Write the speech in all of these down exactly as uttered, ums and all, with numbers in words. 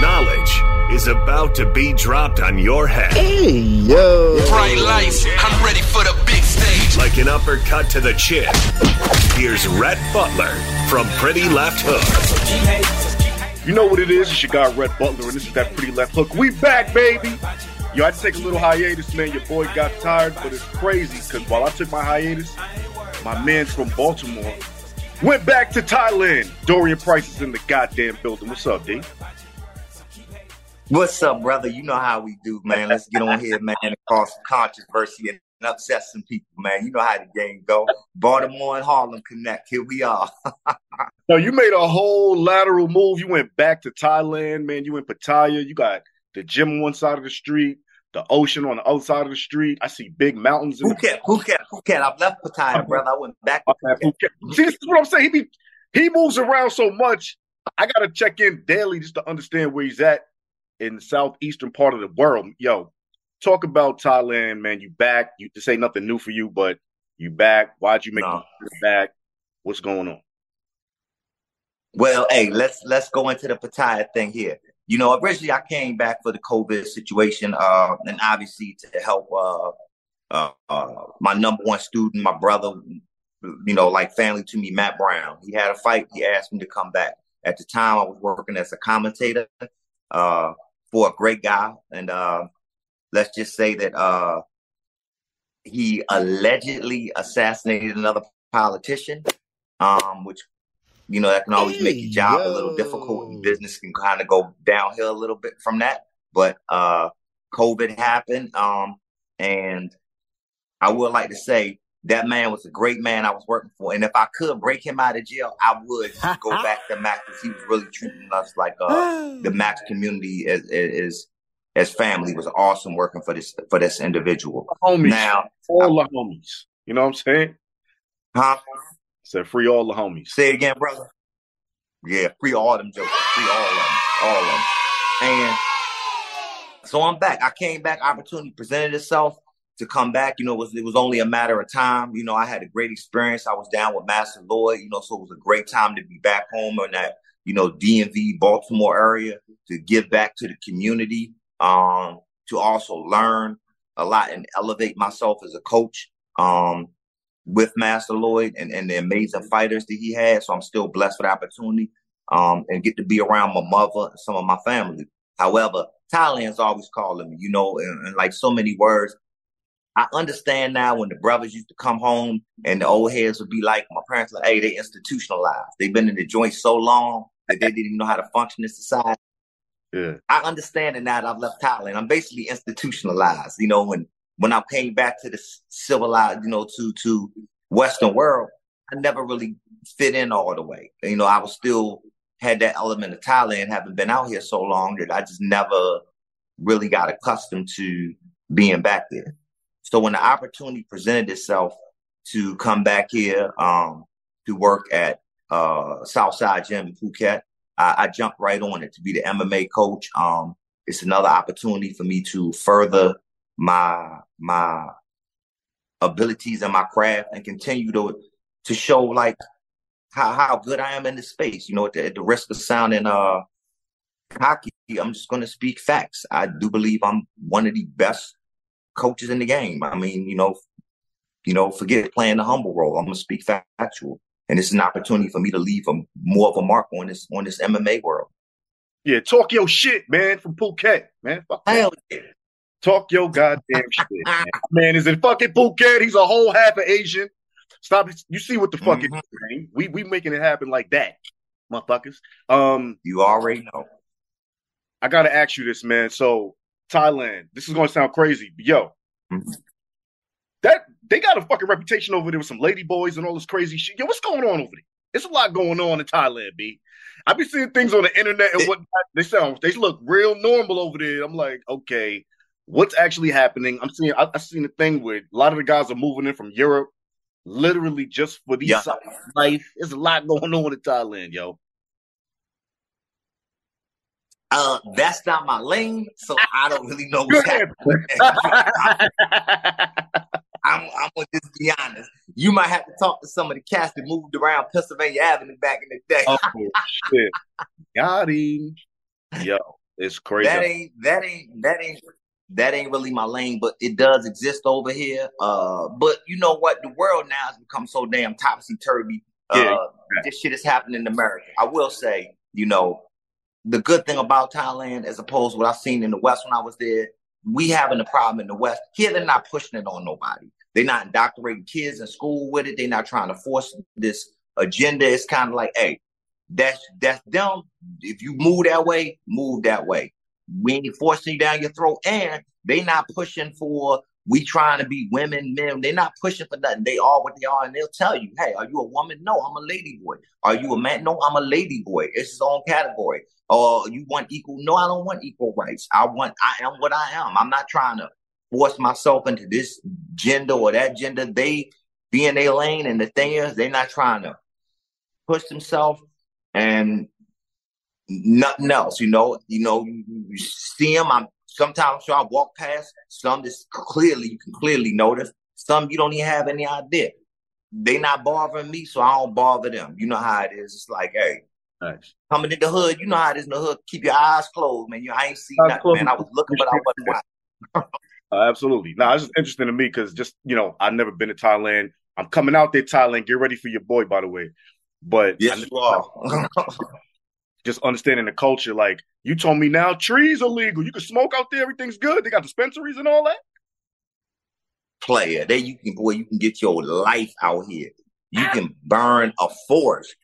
Knowledge is about to be dropped on your head. Hey, yo. Bright lights, I'm ready for the big stage. Like an uppercut to the chin. Here's Rhett Butler from Pretty Left Hook. You know what it is? It's your guy, Rhett Butler, and this is that Pretty Left Hook. We back, baby. Yo, I had to take a little hiatus, man. Your boy got tired, but it's crazy, because while I took my hiatus, my man's from Baltimore went back to Thailand. Dorian Price is in the goddamn building. What's up, D? What's up, brother? You know how we do, man. Let's get on here, man, and cause some controversy and upset some people, man. You know how the game go. Baltimore and Harlem connect. Here we are. So you made a whole lateral move. You went back to Thailand, man. You in Pattaya. You got the gym on one side of the street, the ocean on the other side of the street. I see big mountains. In Phuket, the- Phuket, Phuket. I've left Pattaya, brother. I went back to Phuket. Phuket. See, this is what I'm saying. He, be, he moves around so much. I got to check in daily just to understand where he's at in the southeastern part of the world. Yo, talk about Thailand, man. You back. You, this ain't nothing new for you, but you back. Why'd you make no. you back? What's going on? Well, hey, let's let's go into the Pattaya thing here. You know, originally I came back for the COVID situation, uh, and obviously to help uh, uh, uh, my number one student, my brother, you know, like family to me, Matt Brown. He had a fight. He asked me to come back. At the time, I was working as a commentator uh, for a great guy. And uh, let's just say that uh, he allegedly assassinated another politician, um, which You know, that can always hey, make your job yo. a little difficult, and business can kind of go downhill a little bit from that. But uh, COVID happened. Um, and I would like to say that man was a great man I was working for. And if I could break him out of jail, I would go back to Mac, because he was really treating us like uh, the Mac community as, as as family. It was awesome working for this for this individual. Homies. Now, all I, the homies. You know what I'm saying? Huh? Said free all the homies. Say it again, brother. Yeah, free all them jokers. Free all of them. All of them. And so I'm back. I came back. Opportunity presented itself to come back. You know, it was, it was only a matter of time. You know, I had a great experience. I was down with Master Lloyd. You know, so it was a great time to be back home in that, you know, D M V, Baltimore area, to give back to the community, um, to also learn a lot and elevate myself as a coach. Um, with Master Lloyd and, and the amazing fighters that he had. So I'm still blessed for the opportunity um, and get to be around my mother and some of my family. However, Thailand's always calling me, you know, and, and like so many words. I understand now when the brothers used to come home and the old heads would be like, my parents like, hey, they institutionalized. They've been in the joint so long that they didn't even know how to function in society. Yeah. I understand it now that I've left Thailand. I'm basically institutionalized, you know, when, when I came back to the civilized, you know, to, to Western world, I never really fit in all the way. You know, I was still had that element of Thailand, having been out here so long that I just never really got accustomed to being back there. So when the opportunity presented itself to come back here um, to work at uh, Southside Gym in Phuket, I, I jumped right on it to be the M M A coach. Um, it's another opportunity for me to further my my abilities and my craft and continue to to show like how, how good I am in this space. You know, at the, at the risk of sounding uh, cocky, I'm just going to speak facts. I do believe I'm one of the best coaches in the game. I mean, you know, you know, forget playing the humble role. I'm going to speak factual. And it's an opportunity for me to leave a, more of a mark on this on this M M A world. Yeah, talk your shit, man, from Phuket, man. Fuck Hell yeah. Talk your goddamn shit, man. Man is in fucking Phuket. He's a whole half of Asian. Stop. You see what the fuck mm-hmm. it is, man. We, we making it happen like that, motherfuckers. Um, you already know. I got to ask you this, man. So, Thailand, this is going to sound crazy, but yo, mm-hmm. that they got a fucking reputation over there with some lady boys and all this crazy shit. Yo, what's going on over there? There's a lot going on in Thailand, B. I be seeing things on the internet and whatnot. They sound, they look real normal over there. I'm like, okay, what's actually happening? I'm seeing, I, I seen a thing where a lot of the guys are moving in from Europe, literally just for these yeah. life. There's a lot going on in Thailand, yo. Uh, that's not my lane, so I don't really know what's happening. I'm, I'm, I'm gonna just be honest. You might have to talk to some of the cats that moved around Pennsylvania Avenue back in the day. Oh shit, got him. Yo, it's crazy. That ain't that ain't that ain't that ain't really my lane, but it does exist over here. Uh, but you know what? The world now has become so damn topsy turvy. Uh, yeah, exactly. This shit is happening in America. I will say, you know. The good thing about Thailand, as opposed to what I've seen in the West when I was there, we having a problem in the West. Here, they're not pushing it on nobody. They're not indoctrinating kids in school with it. They're not trying to force this agenda. It's kind of like, hey, that's that's them. If you move that way, move that way. We ain't forcing you down your throat. And they not pushing for we trying to be women, men. They're not pushing for nothing. They are what they are, and they'll tell you, hey, are you a woman? No, I'm a lady boy. Are you a man? No, I'm a lady boy. It's his own category. Or uh, you want equal? No, I don't want equal rights. I want, I am what I am. I'm not trying to force myself into this gender or that gender. They be in their lane, and the thing is, they're not trying to push themselves and nothing else. You know, you know, you, you see them. I'm sometimes sure I walk past some that's clearly you can clearly notice. Some you don't even have any idea. They not bothering me, so I don't bother them. You know how it is. It's like, hey. Nice. Coming in the hood, you know how it is in the hood. Keep your eyes closed, man. You I ain't see nothing, man. I was looking, but I wasn't watching. uh, absolutely. Now, it's just interesting to me because just you know, I've never been to Thailand. I'm coming out there, Thailand. Get ready for your boy, by the way. But yes, you are. Just understanding the culture, like you told me now, trees are legal. You can smoke out there. Everything's good. They got dispensaries and all that. Player, there you can boy, you can get your life out here. You can burn a forest.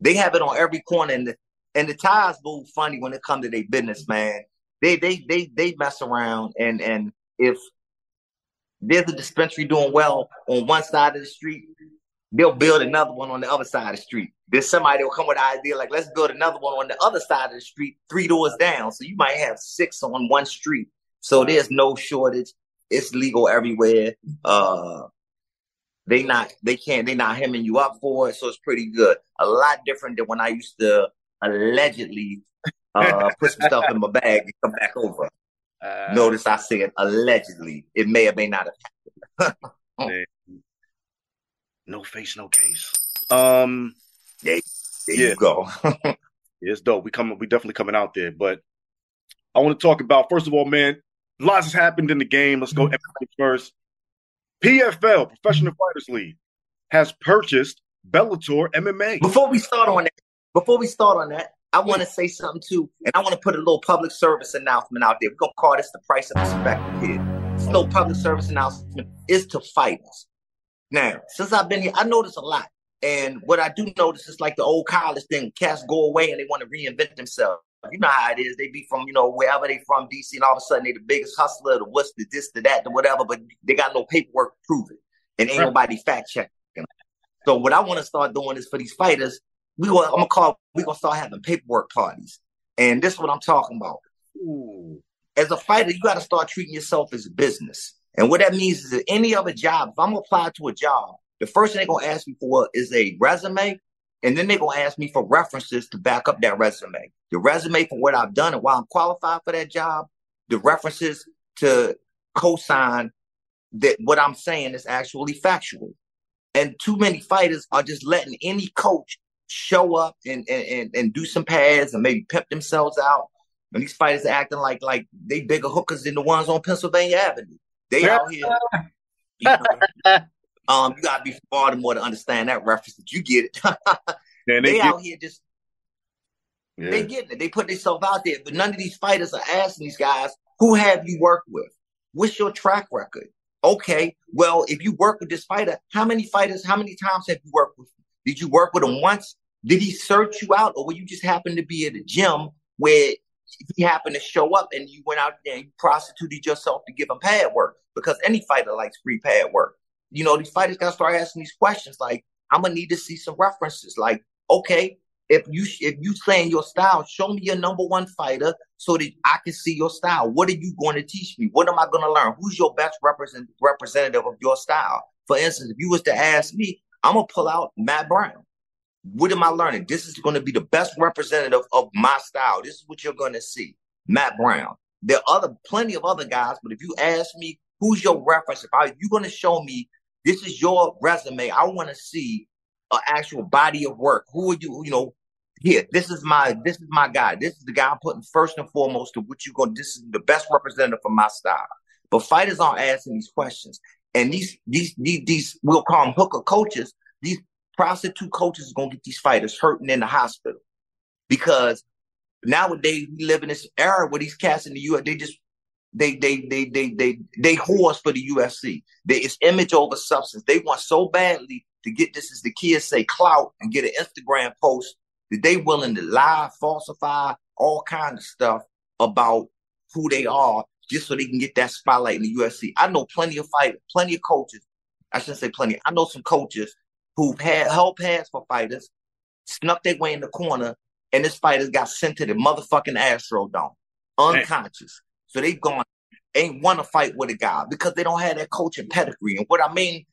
They have it on every corner, and the, and the Thais move funny when it comes to their business, man. They they they they mess around, and, and if there's a dispensary doing well on one side of the street, they'll build another one on the other side of the street. There's somebody will come with an idea like, let's build another one on the other side of the street, three doors down. So you might have six on one street. So there's no shortage. It's legal everywhere. Uh, They not, they can't, they not hemming you up for it, so it's pretty good. A lot different than when I used to allegedly uh, put some stuff in my bag and come back over. Uh, Notice I said allegedly. It may or may not have happened. No face, no case. Um, there, there yeah. you go. Yeah, it's dope. We coming, we definitely coming out there. But I want to talk about first of all, man. Lots has happened in the game. Let's go everything first. P F L, Professional Fighters League, has purchased Bellator M M A. Before we start on that, before we start on that, I want to say something too, and I want to put a little public service announcement out there. We're gonna call this the price of perspective here. This little public service announcement is to fighters. Now, since I've been here, I noticed a lot. And what I do notice is like the old college thing, cats go away and they want to reinvent themselves. You know how it is. They be from, you know, wherever they from, D C, and all of a sudden they the biggest hustler, the what's the this, the that, the whatever, but they got no paperwork to prove it. And ain't nobody fact checking. So what I want to start doing is for these fighters, we gonna, I'm gonna call, we're gonna start having paperwork parties. And this is what I'm talking about. Ooh. As a fighter, you gotta start treating yourself as a business. And what that means is that any other job, if I'm gonna apply to a job, the first thing they're gonna ask me for is a resume, and then they're gonna ask me for references to back up that resume. The resume for what I've done and why I'm qualified for that job, the references to co-sign that what I'm saying is actually factual. And too many fighters are just letting any coach show up and and and do some pads and maybe pimp themselves out. And these fighters are acting like like they bigger hookers than the ones on Pennsylvania Avenue. They out here. You know, um, you gotta be from Baltimore to understand that reference. Did you get it? they, they out get- here just yeah. They getting it. They put themselves out there, but none of these fighters are asking these guys, who have you worked with? What's your track record? Okay, well, if you work with this fighter, how many fighters, how many times have you worked with him? Did you work with him once? Did he search you out? Or were you just happened to be at a gym where he happened to show up and you went out there and you prostituted yourself to give him pad work? Because any fighter likes free pad work. You know, these fighters got to start asking these questions. Like, I'm going to need to see some references. Like, okay, if you if you saying your style, show me your number one fighter so that I can see your style. What are you going to teach me? What am I going to learn? Who's your best represent, representative of your style? For instance, if you was to ask me, I'm going to pull out Matt Brown. What am I learning? This is going to be the best representative of my style. This is what you're going to see, Matt Brown. There are other plenty of other guys, but if you ask me, who's your reference? If I, you're going to show me, this is your resume. I want to see an actual body of work. Who are you, you know, here, this is my this is my guy. This is the guy I'm putting first and foremost to what you're going to, this is the best representative for my style. But fighters aren't asking these questions. And these, these, these, these we'll call them hooker coaches, these prostitute coaches are going to get these fighters hurting in the hospital. Because nowadays we live in this era where these cats in the U S, they just, they, they, they, they, they, they whores for the U F C. They, it's image over substance. They want so badly to get this, as the kids say, clout and get an Instagram post that they willing to lie, falsify, all kinds of stuff about who they are just so they can get that spotlight in the U F C. I know plenty of fighters, plenty of coaches. I shouldn't say plenty. I know some coaches who've had held pads for fighters, snuck their way in the corner, and this fighter got sent to the motherfucking Astrodome, unconscious. Hey. So they've gone, ain't want to fight with a guy because they don't have that coaching pedigree. And what I mean,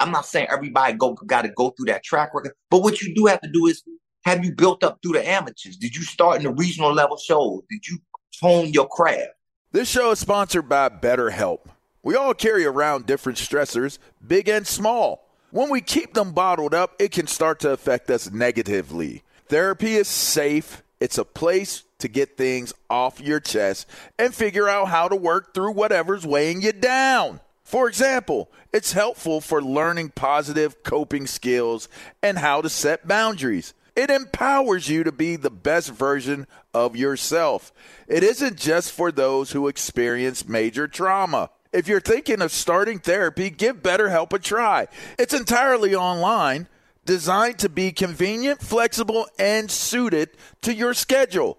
I'm not saying everybody go got to go through that track record, but what you do have to do is, have you built up through the amateurs? Did you start in the regional level shows? Did you hone your craft? This show is sponsored by BetterHelp. We all carry around different stressors, big and small. When we keep them bottled up, it can start to affect us negatively. Therapy is safe. It's a place to get things off your chest and figure out how to work through whatever's weighing you down. For example, it's helpful for learning positive coping skills and how to set boundaries. It empowers you to be the best version of yourself. It isn't just for those who experience major trauma. If you're thinking of starting therapy, give BetterHelp a try. It's entirely online, designed to be convenient, flexible, and suited to your schedule.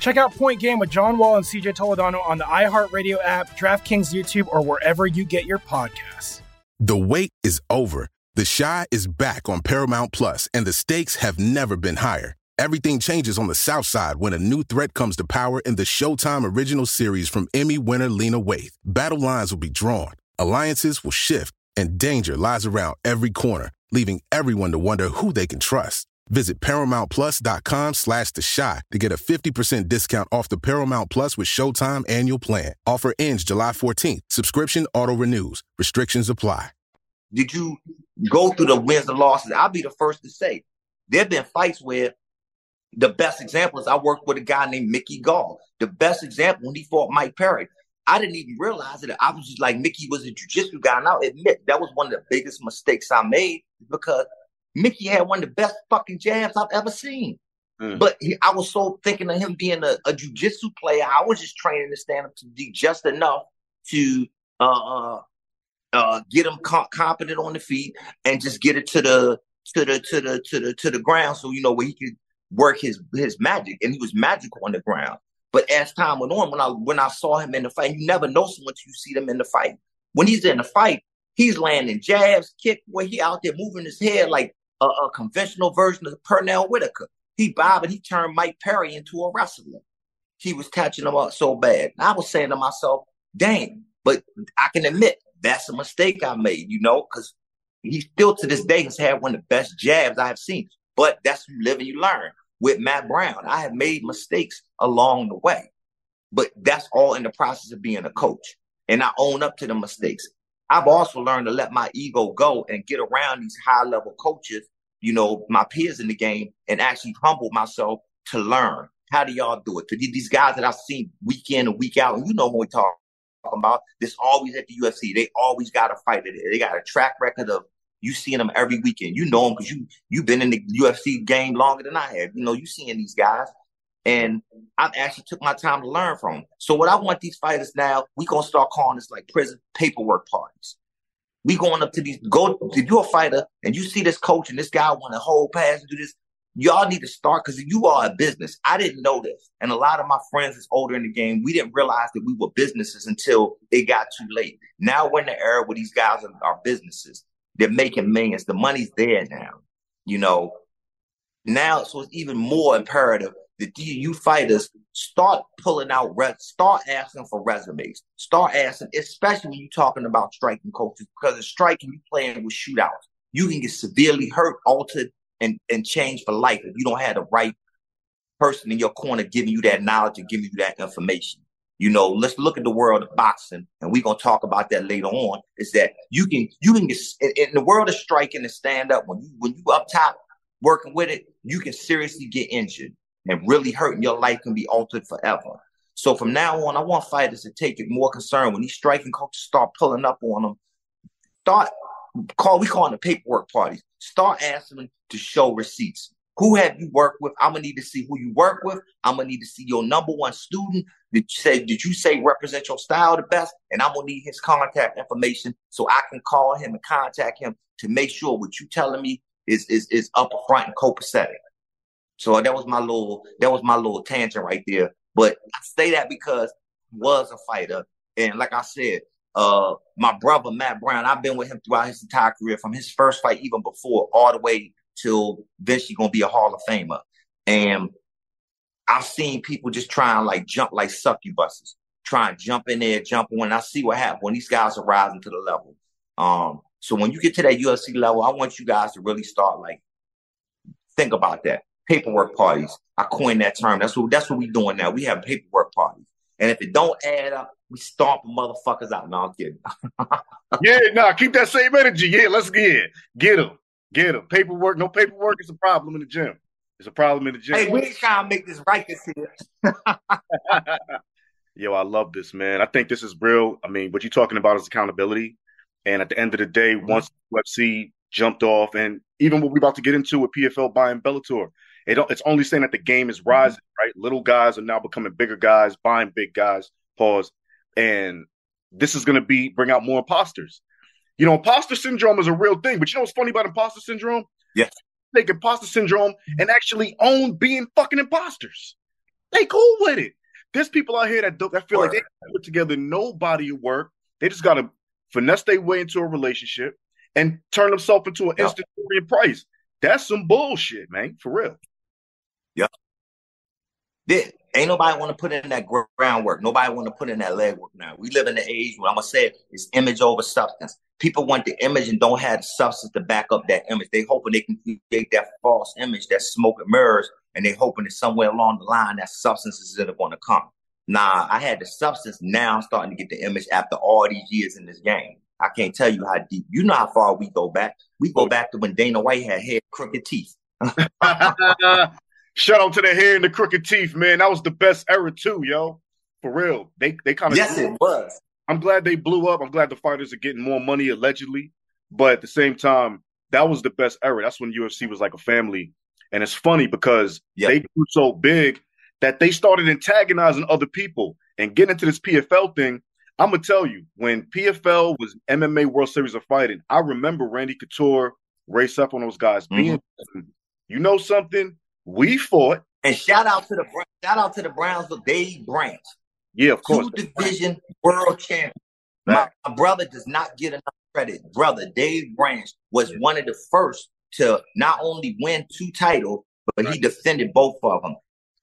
Check out Point Game with John Wall and C J Toledano on the iHeartRadio app, DraftKings YouTube, or wherever you get your podcasts. The wait is over. The Chi is back on Paramount Plus, and the stakes have never been higher. Everything changes on the South Side when a new threat comes to power in the Showtime original series from Emmy winner Lena Waithe. Battle lines will be drawn, alliances will shift, and danger lies around every corner, leaving everyone to wonder who they can trust. Visit ParamountPlus.com slash The Shot to get a fifty percent discount off the Paramount Plus with Showtime annual plan. Offer ends July fourteenth. Subscription auto-renews. Restrictions apply. Did you go through the wins and losses? I'll be the first to say, there have been fights where the best example is I worked with a guy named Mickey Gall. The best example, when he fought Mike Perry, I didn't even realize it. I was just like, Mickey was a jiu-jitsu guy. And I'll admit, that was one of the biggest mistakes I made because Mickey had one of the best fucking jabs I've ever seen. Mm. But he, I was so thinking of him being a, a jiu-jitsu player. I was just training to stand up to be just enough to uh, uh, get him co- competent on the feet and just get it to the to the to the to the to the ground, so you know where he could work his his magic. And he was magical on the ground. But as time went on, when I when I saw him in the fight, you never know someone until you see them in the fight. When he's in the fight, he's landing jabs, kick, where he out there moving his head like a, a conventional version of Pernell Whitaker. He bobbed and he turned Mike Perry into a wrestler. He was catching him up so bad. And I was saying to myself, dang, but I can admit that's a mistake I made, you know, because he still to this day has had one of the best jabs I have seen. But that's you live and you learn. With Matt Brown, I have made mistakes along the way, but that's all in the process of being a coach. And I own up to the mistakes. I've also learned to let my ego go and get around these high level coaches, you know, my peers in the game, and actually humble myself to learn. How do y'all do it? To these guys that I've seen week in and week out, and you know what we talk about, this always at the U F C. They always got a fight. They got a track record of, you seeing them every weekend. You know them because you, you've been in the U F C game longer than I have. You know, you seeing these guys. And I've actually took my time to learn from them. So what I want these fighters now, we're going to start calling this like prison paperwork parties. We going up to these, go, if you're a fighter and you see this coach and this guy want to hold pass and do this, y'all need to start because you are a business. I didn't know this. And a lot of my friends that's older in the game, we didn't realize that we were businesses until it got too late. Now we're in the era where these guys are, are businesses. They're making millions. The money's there now, you know. Now, so it's even more imperative that you fighters start pulling out, start asking for resumes, start asking, especially when you're talking about striking coaches, because in striking, you're playing with shootouts. You can get severely hurt, altered, and, and changed for life if you don't have the right person in your corner giving you that knowledge and giving you that information. You know, let's look at the world of boxing, and we're going to talk about that later on, is that you can, you can get, in, in the world of striking and stand-up, when you when you up top working with it, you can seriously get injured and really hurt, and your life can be altered forever. So from now on, I want fighters to take it more concern. When these striking coaches start pulling up on them, start, call we call them the paperwork parties, start asking them to show receipts. Who have you worked with? I'm going to need to see who you work with. I'm going to need to see your number one student. Did you say, did you say represent your style the best? And I'm going to need his contact information so I can call him and contact him to make sure what you're telling me is is is up front and copacetic. So that was my little that was my little tangent right there. But I say that because I was a fighter. And like I said, uh, my brother, Matt Brown, I've been with him throughout his entire career, from his first fight, even before, all the way till eventually gonna be a Hall of Famer. And I've seen people just trying like jump, like succubuses, trying to jump in there, jump on. And I see what happens when these guys are rising to the level. Um, so when you get to that U F C level, I want you guys to really start like, think about that. Paperwork parties. I coined that term. That's what that's what we're doing now. We have paperwork parties. And if it don't add up, we stomp motherfuckers out. No, I'm kidding. Yeah, no, keep that same energy. Yeah, let's get Get them. Get them. Paperwork. No paperwork is a problem in the gym. It's a problem in the gym. Hey, we ain't trying to make this right this year. Yo, I love this, man. I think this is real. I mean, what you're talking about is accountability. And at the end of the day, once the U F C jumped off. And even what we're about to get into with P F L buying Bellator, it don't, it's only saying that the game is rising, right? Little guys are now becoming bigger guys, buying big guys, pause. And this is going to be bring out more imposters. You know, imposter syndrome is a real thing, but you know what's funny about imposter syndrome? Yes. They take imposter syndrome and actually own being fucking imposters. They cool with it. There's people out here that, that feel Word. like they can't put together no body of work. They just got to finesse their way into a relationship and turn themselves into an yeah. instant Dorian Price. That's some bullshit, man, for real. Yeah. This, ain't nobody want to put in that groundwork. Nobody want to put in that legwork now. We live in the age where I'm going to say it's image over substance. People want the image and don't have the substance to back up that image. They hoping they can create that false image, that smoke and mirrors, and they hoping that somewhere along the line that substance is going to come. Nah, I had the substance. Now I'm starting to get the image after all these years in this game. I can't tell you how deep. You know how far we go back. We go back to when Dana White had hair, crooked teeth. Shout out to the hair and the crooked teeth, man. That was the best era too, yo. For real. They they kind of Yes, it was. I'm glad they blew up. I'm glad the fighters are getting more money, allegedly. But at the same time, that was the best era. That's when U F C was like a family. And it's funny because yep. they grew so big that they started antagonizing other people. And getting into this P F L thing, I'm going to tell you, when P F L was M M A World Series of Fighting, I remember Randy Couture, Ray Seffo, and those guys mm-hmm. being, you know something? We fought. And shout out to the shout out to the Brownsville Dave Branch. Yeah, of course. Two division world champion. My, my brother does not get enough credit. Brother Dave Branch was one of the first to not only win two titles, but he defended both of them.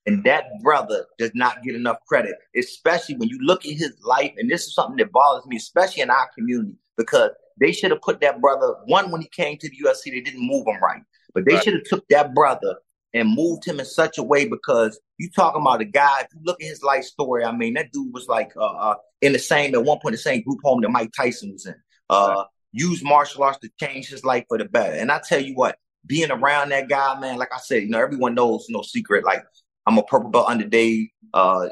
And that brother does not get enough credit, especially when you look at his life. And this is something that bothers me, especially in our community, because they should have put that brother, one, when he came to the U F C, they didn't move him right. But they right. should have took that brother and moved him in such a way, because you talking about a guy, if you look at his life story, I mean, that dude was like uh, uh, in the same, at one point, the same group home that Mike Tyson was in. Uh, right. Used martial arts to change his life for the better. And I tell you what, being around that guy, man, like I said, you know, everyone knows, no secret, like, I'm a purple belt under Dave. Uh,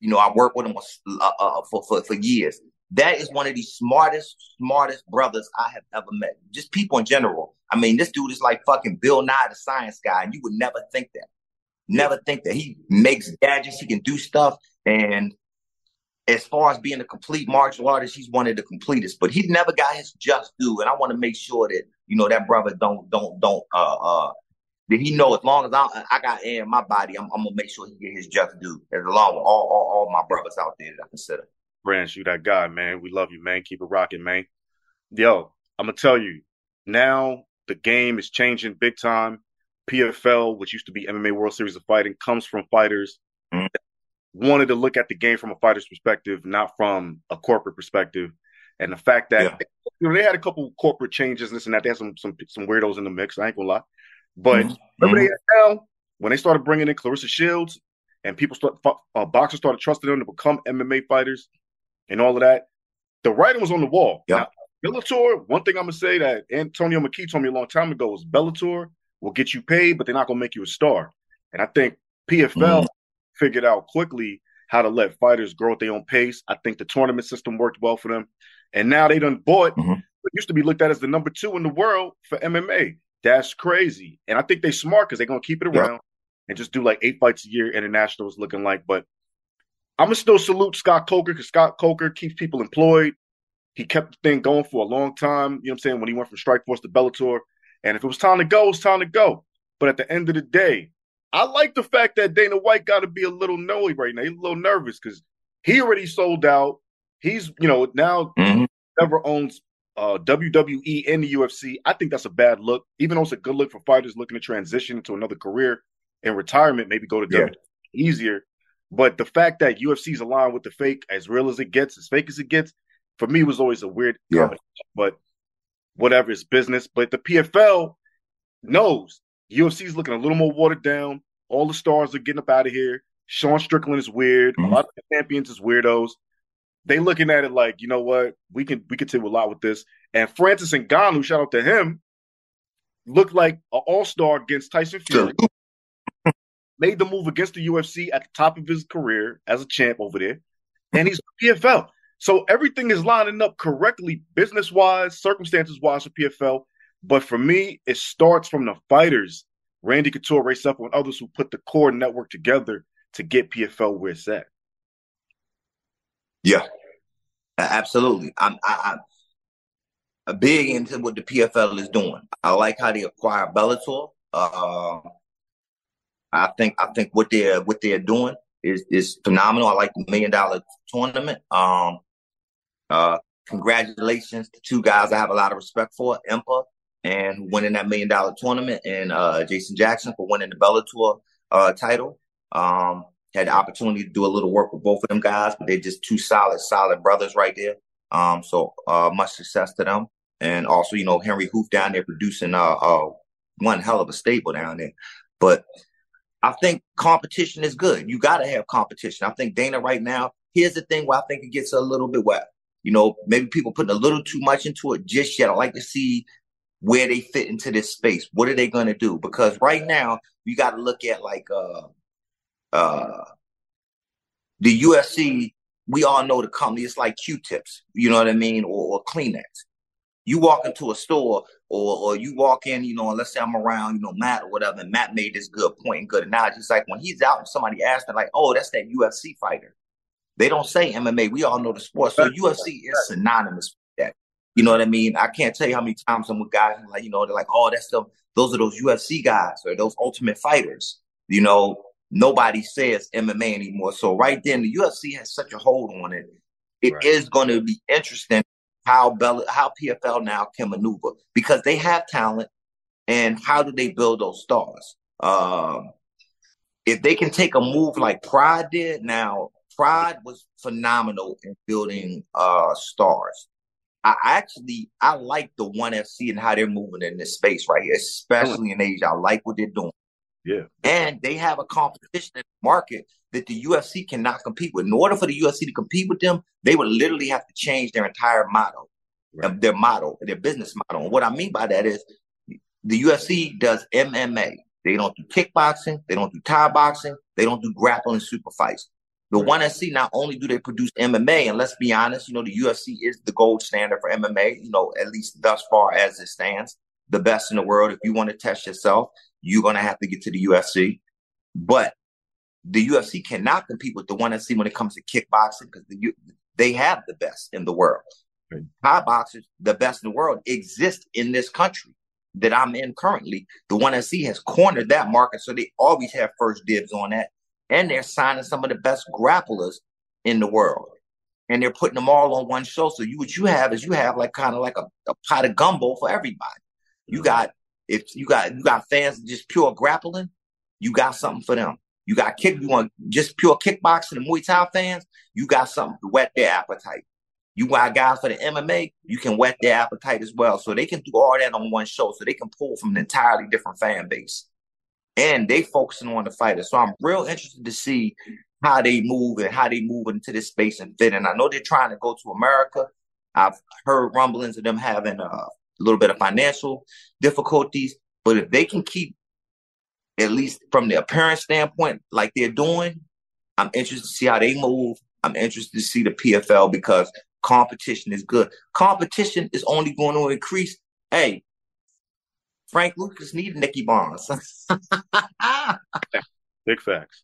you know, I worked with him uh, uh, for, for, for years. That is one of the smartest, smartest brothers I have ever met. Just people in general. I mean, this dude is like fucking Bill Nye, the science guy, and you would never think that. Never think that. He makes gadgets. He can do stuff. And as far as being a complete martial artist, he's one of the completest. But he never got his just due. And I want to make sure that, you know, that brother don't, don't, don't, uh, uh, Did he know as long as I, I got air in my body, I'm, I'm going to make sure he get his just due, as along with all, all all my brothers out there that I consider. Branch, you that guy, man. We love you, man. Keep it rocking, man. Yo, I'm going to tell you, now the game is changing big time. P F L, which used to be M M A World Series of Fighting, comes from fighters. Mm-hmm. Wanted to look at the game from a fighter's perspective, not from a corporate perspective. And the fact that yeah. they, you know, they had a couple corporate changes, this and that. They had some, some, some weirdos in the mix. I ain't going to lie. But mm-hmm. remember they now, when they started bringing in Clarissa Shields and people start uh, boxers started trusting them to become M M A fighters and all of that, the writing was on the wall. Yeah. Now, Bellator, one thing I'm going to say that Antonio McKee told me a long time ago is Bellator will get you paid, but they're not going to make you a star. And I think P F L mm-hmm. figured out quickly how to let fighters grow at their own pace. I think the tournament system worked well for them. And now they done bought mm-hmm. what used to be looked at as the number two in the world for M M A. That's crazy. And I think they're smart because they're going to keep it around yeah. and just do like eight fights a year international is looking like. But I'm going to still salute Scott Coker because Scott Coker keeps people employed. He kept the thing going for a long time, you know what I'm saying, when he went from Strikeforce to Bellator. And if it was time to go, it was time to go. But at the end of the day, I like the fact that Dana White got to be a little nosy right now. He's a little nervous because he already sold out. He's, you know, now mm-hmm. never owns Uh, W W E and the U F C. I think that's a bad look, even though it's a good look for fighters looking to transition into another career in retirement, maybe go to yeah. W W E easier. But the fact that U F C's aligned with the fake, as real as it gets, as fake as it gets, for me was always a weird yeah. competition. But whatever, it's business. But the P F L knows U F C's looking a little more watered down. All the stars are getting up out of here. Sean Strickland is weird. Mm-hmm. A lot of the champions is weirdos. They looking at it like, you know what, we can we can take a lot with this. And Francis Ngannou, shout out to him, looked like an all-star against Tyson Fury. Sure. Made the move against the U F C at the top of his career as a champ over there. And he's P F L. So everything is lining up correctly business-wise, circumstances-wise for P F L. But for me, it starts from the fighters. Randy Couture, Ray Seffer, and others who put the core network together to get P F L where it's at. Yeah, absolutely. I'm, I, I'm big into what the P F L is doing. I like how they acquire Bellator. Uh, I think I think what they're what they're doing is is phenomenal. I like the million dollar tournament. Um, uh, congratulations to two guys I have a lot of respect for, Impa and winning that million dollar tournament, and uh, Jason Jackson for winning the Bellator uh, title. Um, had the opportunity to do a little work with both of them guys, but they're just two solid, solid brothers right there. Um, so uh, much success to them, and also you know Henry Hoof down there producing uh, uh one hell of a stable down there. But I think competition is good. You got to have competition. I think Dana right now, here's the thing where I think it gets a little bit wet. You know, maybe people putting a little too much into it just yet. I like to see where they fit into this space. What are they going to do? Because right now, you got to look at like uh, uh, the U F C. We all know the company. It's like Q-tips, you know what I mean, or, or Kleenex. You walk into a store or, or you walk in, you know, and let's say I'm around, you know, Matt or whatever, and Matt made this good point and good analogy. It's like when he's out and somebody asks him, like, oh, that's that U F C fighter. They don't say M M A. We all know the sport. So U F C is synonymous with that. You know what I mean? I can't tell you how many times I'm with guys and like, you know, they're like, oh, that's the, those are those U F C guys or those ultimate fighters. You know, nobody says M M A anymore. So right then, the U F C has such a hold on it. It right. is going to be interesting how Bella, how P F L now can maneuver because they have talent, and how do they build those stars? Um, if they can take a move like Pride did, now Pride was phenomenal in building uh, stars. I actually I like the ONE F C and how they're moving in this space right here, especially in Asia. I like what they're doing. Yeah, and they have a competition in the market that the U F C cannot compete with. In order for the U F C to compete with them, they would literally have to change their entire model, right. their model, their business model. And what I mean by that is the U F C does M M A. They don't do kickboxing. They don't do Thai boxing. They don't do grappling super fights. The right. ONE F C, not only do they produce M M A, and let's be honest, you know, the U F C is the gold standard for M M A, you know, at least thus far as it stands, the best in the world. If you want to test yourself, you're going to have to get to the U F C. But the U F C cannot compete with the ONE F C when it comes to kickboxing because the, they have the best in the world. Right. Thai boxers, the best in the world, exist in this country that I'm in currently. The ONE F C has cornered that market, so they always have first dibs on that. And they're signing some of the best grapplers in the world. And they're putting them all on one show. So you, what you have is you have like kind of like a, a pot of gumbo for everybody. You got if you got you got fans just pure grappling, you got something for them. You got kick, you want just pure kickboxing and Muay Thai fans, you got something to whet their appetite. You got guys for the M M A, you can whet their appetite as well. So they can do all that on one show. So they can pull from an entirely different fan base. And they focusing on the fighters. So I'm real interested to see how they move and how they move into this space and fit. And I know they're trying to go to America. I've heard rumblings of them having a little bit of financial difficulties. But if they can keep, at least from the appearance standpoint, like they're doing, I'm interested to see how they move. I'm interested to see the P F L because competition is good. Competition is only going to increase. Hey, Frank Lucas needed Nicky Barnes. Big facts.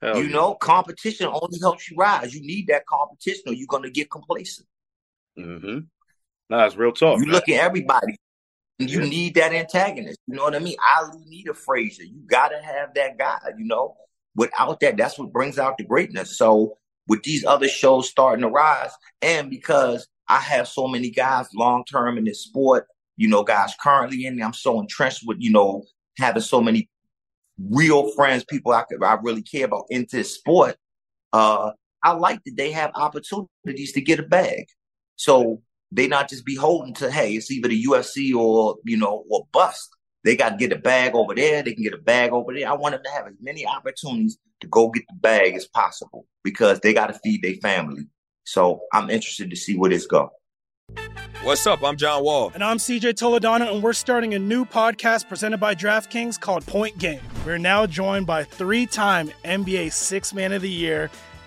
Hell you yeah. know, competition only helps you rise. You need that competition or you're going to get complacent. Mm-hmm. Nah, it's real talk. You man. Look at everybody. You need that antagonist. You know what I mean? Ali need a Frazier. You got to have that guy, you know? Without that, that's what brings out the greatness. So with these other shows starting to rise, and because I have so many guys long-term in this sport, you know, guys currently in there, I'm so entrenched with, you know, having so many real friends, people I could, I really care about into this sport. Uh, I like that they have opportunities to get a bag. So they not just beholden to, hey, it's either the U F C or, you know, or bust. They got to get a bag over there. They can get a bag over there. I want them to have as many opportunities to go get the bag as possible because they got to feed their family. So I'm interested to see where this goes. What's up? I'm John Wall. And I'm C J Toledano, and we're starting a new podcast presented by DraftKings called Point Game. We're now joined by three-time N B A Sixth Man of the Year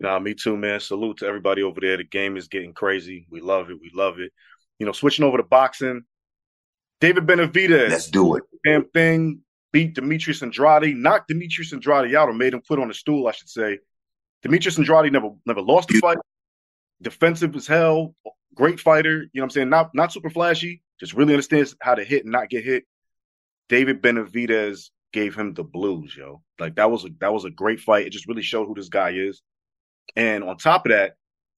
Nah, me too, man. Salute to everybody over there. The game is getting crazy. We love it. We love it. You know, switching over to boxing, David Benavidez. Let's do it. Damn thing. Beat Demetrius Andrade. Knocked Demetrius Andrade out, or made him put on a stool, I should say. Demetrius Andrade never never lost the fight. Defensive as hell. Great fighter. You know what I'm saying? Not, not super flashy. Just really understands how to hit and not get hit. David Benavidez gave him the blues, yo. Like, that was a, that was a great fight. It just really showed who this guy is. And on top of that,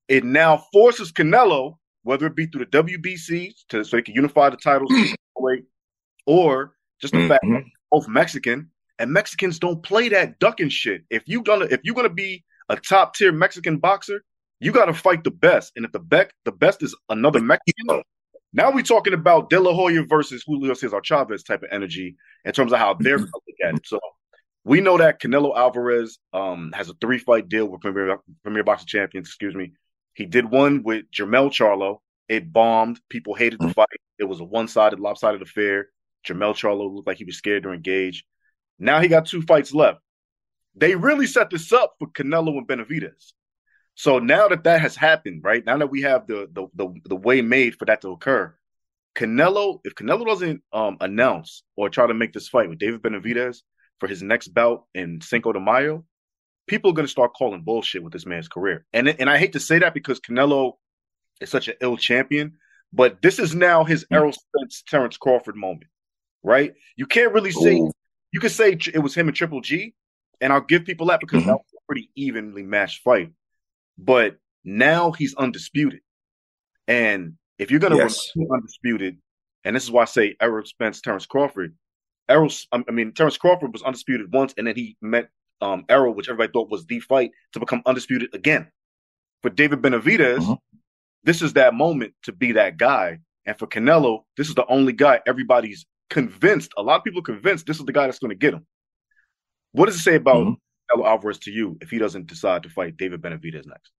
it now forces Canelo, whether it be through the W B C, to, so they can unify the titles, or just the mm-hmm. fact that they're both Mexican, and Mexicans don't play that ducking shit. If you gonna if you're gonna be a top tier Mexican boxer, you gotta fight the best. And if the bec the best is another Mexican, now we're talking about De La Hoya versus Julio Cesar Chavez type of energy in terms of how they're gonna look at it. So we know that Canelo Alvarez um, has a three-fight deal with Premier, Premier Boxing Champions, excuse me. He did one with Jamal Charlo. It bombed. People hated the fight. It was a one-sided, lopsided affair. Jamal Charlo looked like he was scared to engage. Now he got two fights left. They really set this up for Canelo and Benavidez. So now that that has happened, right, now that we have the the the, the way made for that to occur, Canelo, if Canelo doesn't um, announce or try to make this fight with David Benavidez for his next bout in Cinco de Mayo, people are going to start calling bullshit with this man's career. And and I hate to say that because Canelo is such an ill champion, but this is now his Errol Spence, Terrence Crawford moment, right? You can't really say, Ooh. you could say it was him and Triple G, and I'll give people that because mm-hmm. that was a pretty evenly matched fight. But now he's undisputed. And if you're going to yes. remain undisputed, and this is why I say Errol Spence, Terrence Crawford, Errol, I mean, Terrence Crawford was undisputed once, and then he met um, Errol, which everybody thought was the fight, to become undisputed again. For David Benavidez, uh-huh. this is that moment to be that guy. And for Canelo, this is the only guy everybody's convinced, a lot of people are convinced this is the guy that's going to get him. What does it say about uh-huh. Canelo Alvarez to you if he doesn't decide to fight David Benavidez next?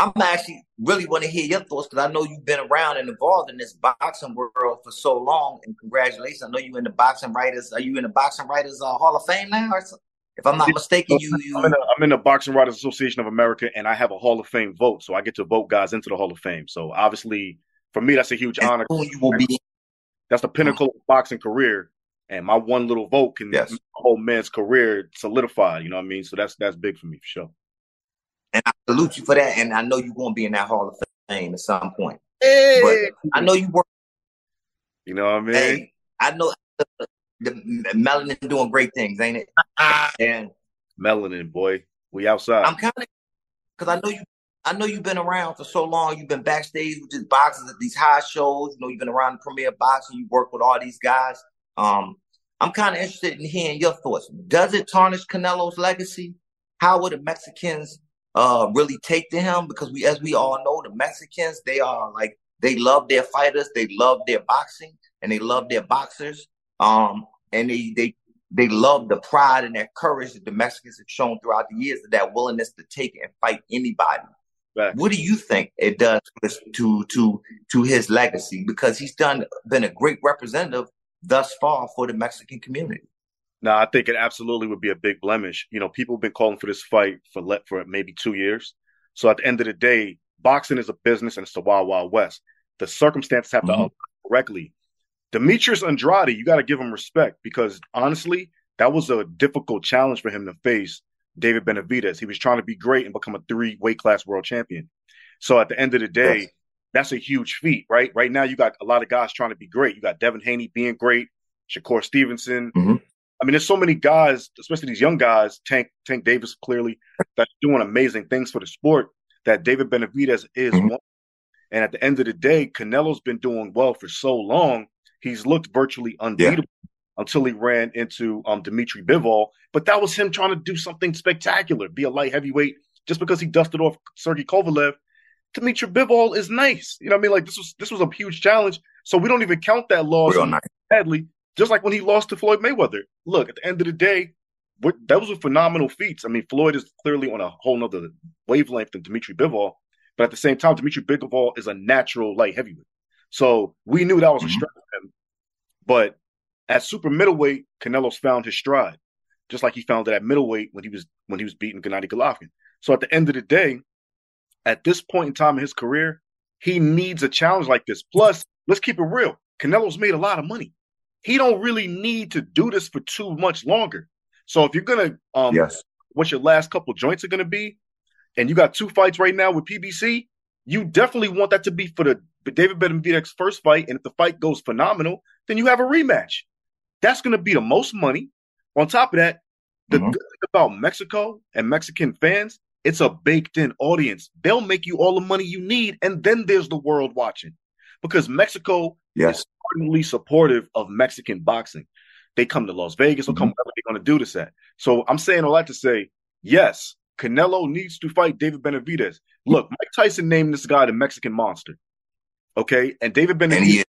I'm actually really want to hear your thoughts because I know you've been around and involved in this boxing world for so long. And congratulations. I know you're in the boxing writers. Are you in the boxing writers uh, Hall of Fame now? Or if I'm not mistaken, you. you... I'm, in a, I'm in the Boxing Writers Association of America, and I have a Hall of Fame vote. So I get to vote guys into the Hall of Fame. So obviously, for me, that's a huge that's honor. You will be. That's the pinnacle of boxing career. And my one little vote can yes. make the whole man's career solidified. You know what I mean? So that's that's big for me, for sure. And I salute you for that, and I know you're going to be in that Hall of Fame at some point. Hey. But I know you work. You know what I mean? Hey, I know the, the melanin doing great things, ain't it? And melanin, boy. We outside. I'm kind of, because I know you I know you've been around for so long. You've been backstage with these boxers at these high shows. You know, you've been around the premier boxing. You work with all these guys. Um, I'm kind of interested in hearing your thoughts. Does it tarnish Canelo's legacy? How would the Mexicans uh, really take to him? Because we, as we all know, the Mexicans, they are like, they love their fighters. They love their boxing and they love their boxers. Um, and they, they, They love the pride and that courage that the Mexicans have shown throughout the years, that willingness to take and fight anybody. Right. What do you think it does to to to his legacy? Because he's done been a great representative thus far for the Mexican community. No, I think it absolutely would be a big blemish. You know, people have been calling for this fight for le- for maybe two years. So at the end of the day, boxing is a business and it's the Wild Wild West. The circumstances have mm-hmm. to align correctly. Demetrius Andrade, you got to give him respect because, honestly, that was a difficult challenge for him to face David Benavidez. He was trying to be great and become a three-weight class world champion. So at the end of the day, yes. that's a huge feat, right? Right now, you got a lot of guys trying to be great. You got Devin Haney being great, Shakur Stevenson. Mm-hmm. I mean, there's so many guys, especially these young guys, Tank Tank Davis clearly, that's doing amazing things for the sport that David Benavidez is mm-hmm. one. And at the end of the day, Canelo's been doing well for so long. He's looked virtually unbeatable yeah. until he ran into um, Dimitri Bivol. But that was him trying to do something spectacular, be a light heavyweight. Just because he dusted off Sergey Kovalev, Dimitri Bivol is nice. You know what I mean? Like, this was this was a huge challenge. So we don't even count that loss nice. Badly, just like when he lost to Floyd Mayweather. Look, at the end of the day, those were phenomenal feats. I mean, Floyd is clearly on a whole other wavelength than Dimitri Bivol. But at the same time, Dimitri Bivol is a natural light heavyweight. So we knew that was mm-hmm. a stretch for him. But at super middleweight, Canelo's found his stride, just like he found it at middleweight when he was when he was beating Gennady Golovkin. So at the end of the day, at this point in time in his career, he needs a challenge like this. Plus, let's keep it real. Canelo's made a lot of money. He don't really need to do this for too much longer. So if you're going to um, – yes. what your last couple joints are going to be, and you got two fights right now with P B C, you definitely want that to be for the – But David Benavidez's first fight, and if the fight goes phenomenal, then you have a rematch. That's going to be the most money. On top of that, the mm-hmm. good thing about Mexico and Mexican fans, it's a baked-in audience. They'll make you all the money you need, and then there's the world watching. Because Mexico yes. is certainly supportive of Mexican boxing. They come to Las Vegas, mm-hmm. they'll come wherever they're going to do this at. So I'm saying all that to say, yes, Canelo needs to fight David Benavidez. Look, Mike Tyson named this guy the Mexican Monster. Okay, and David Benavidez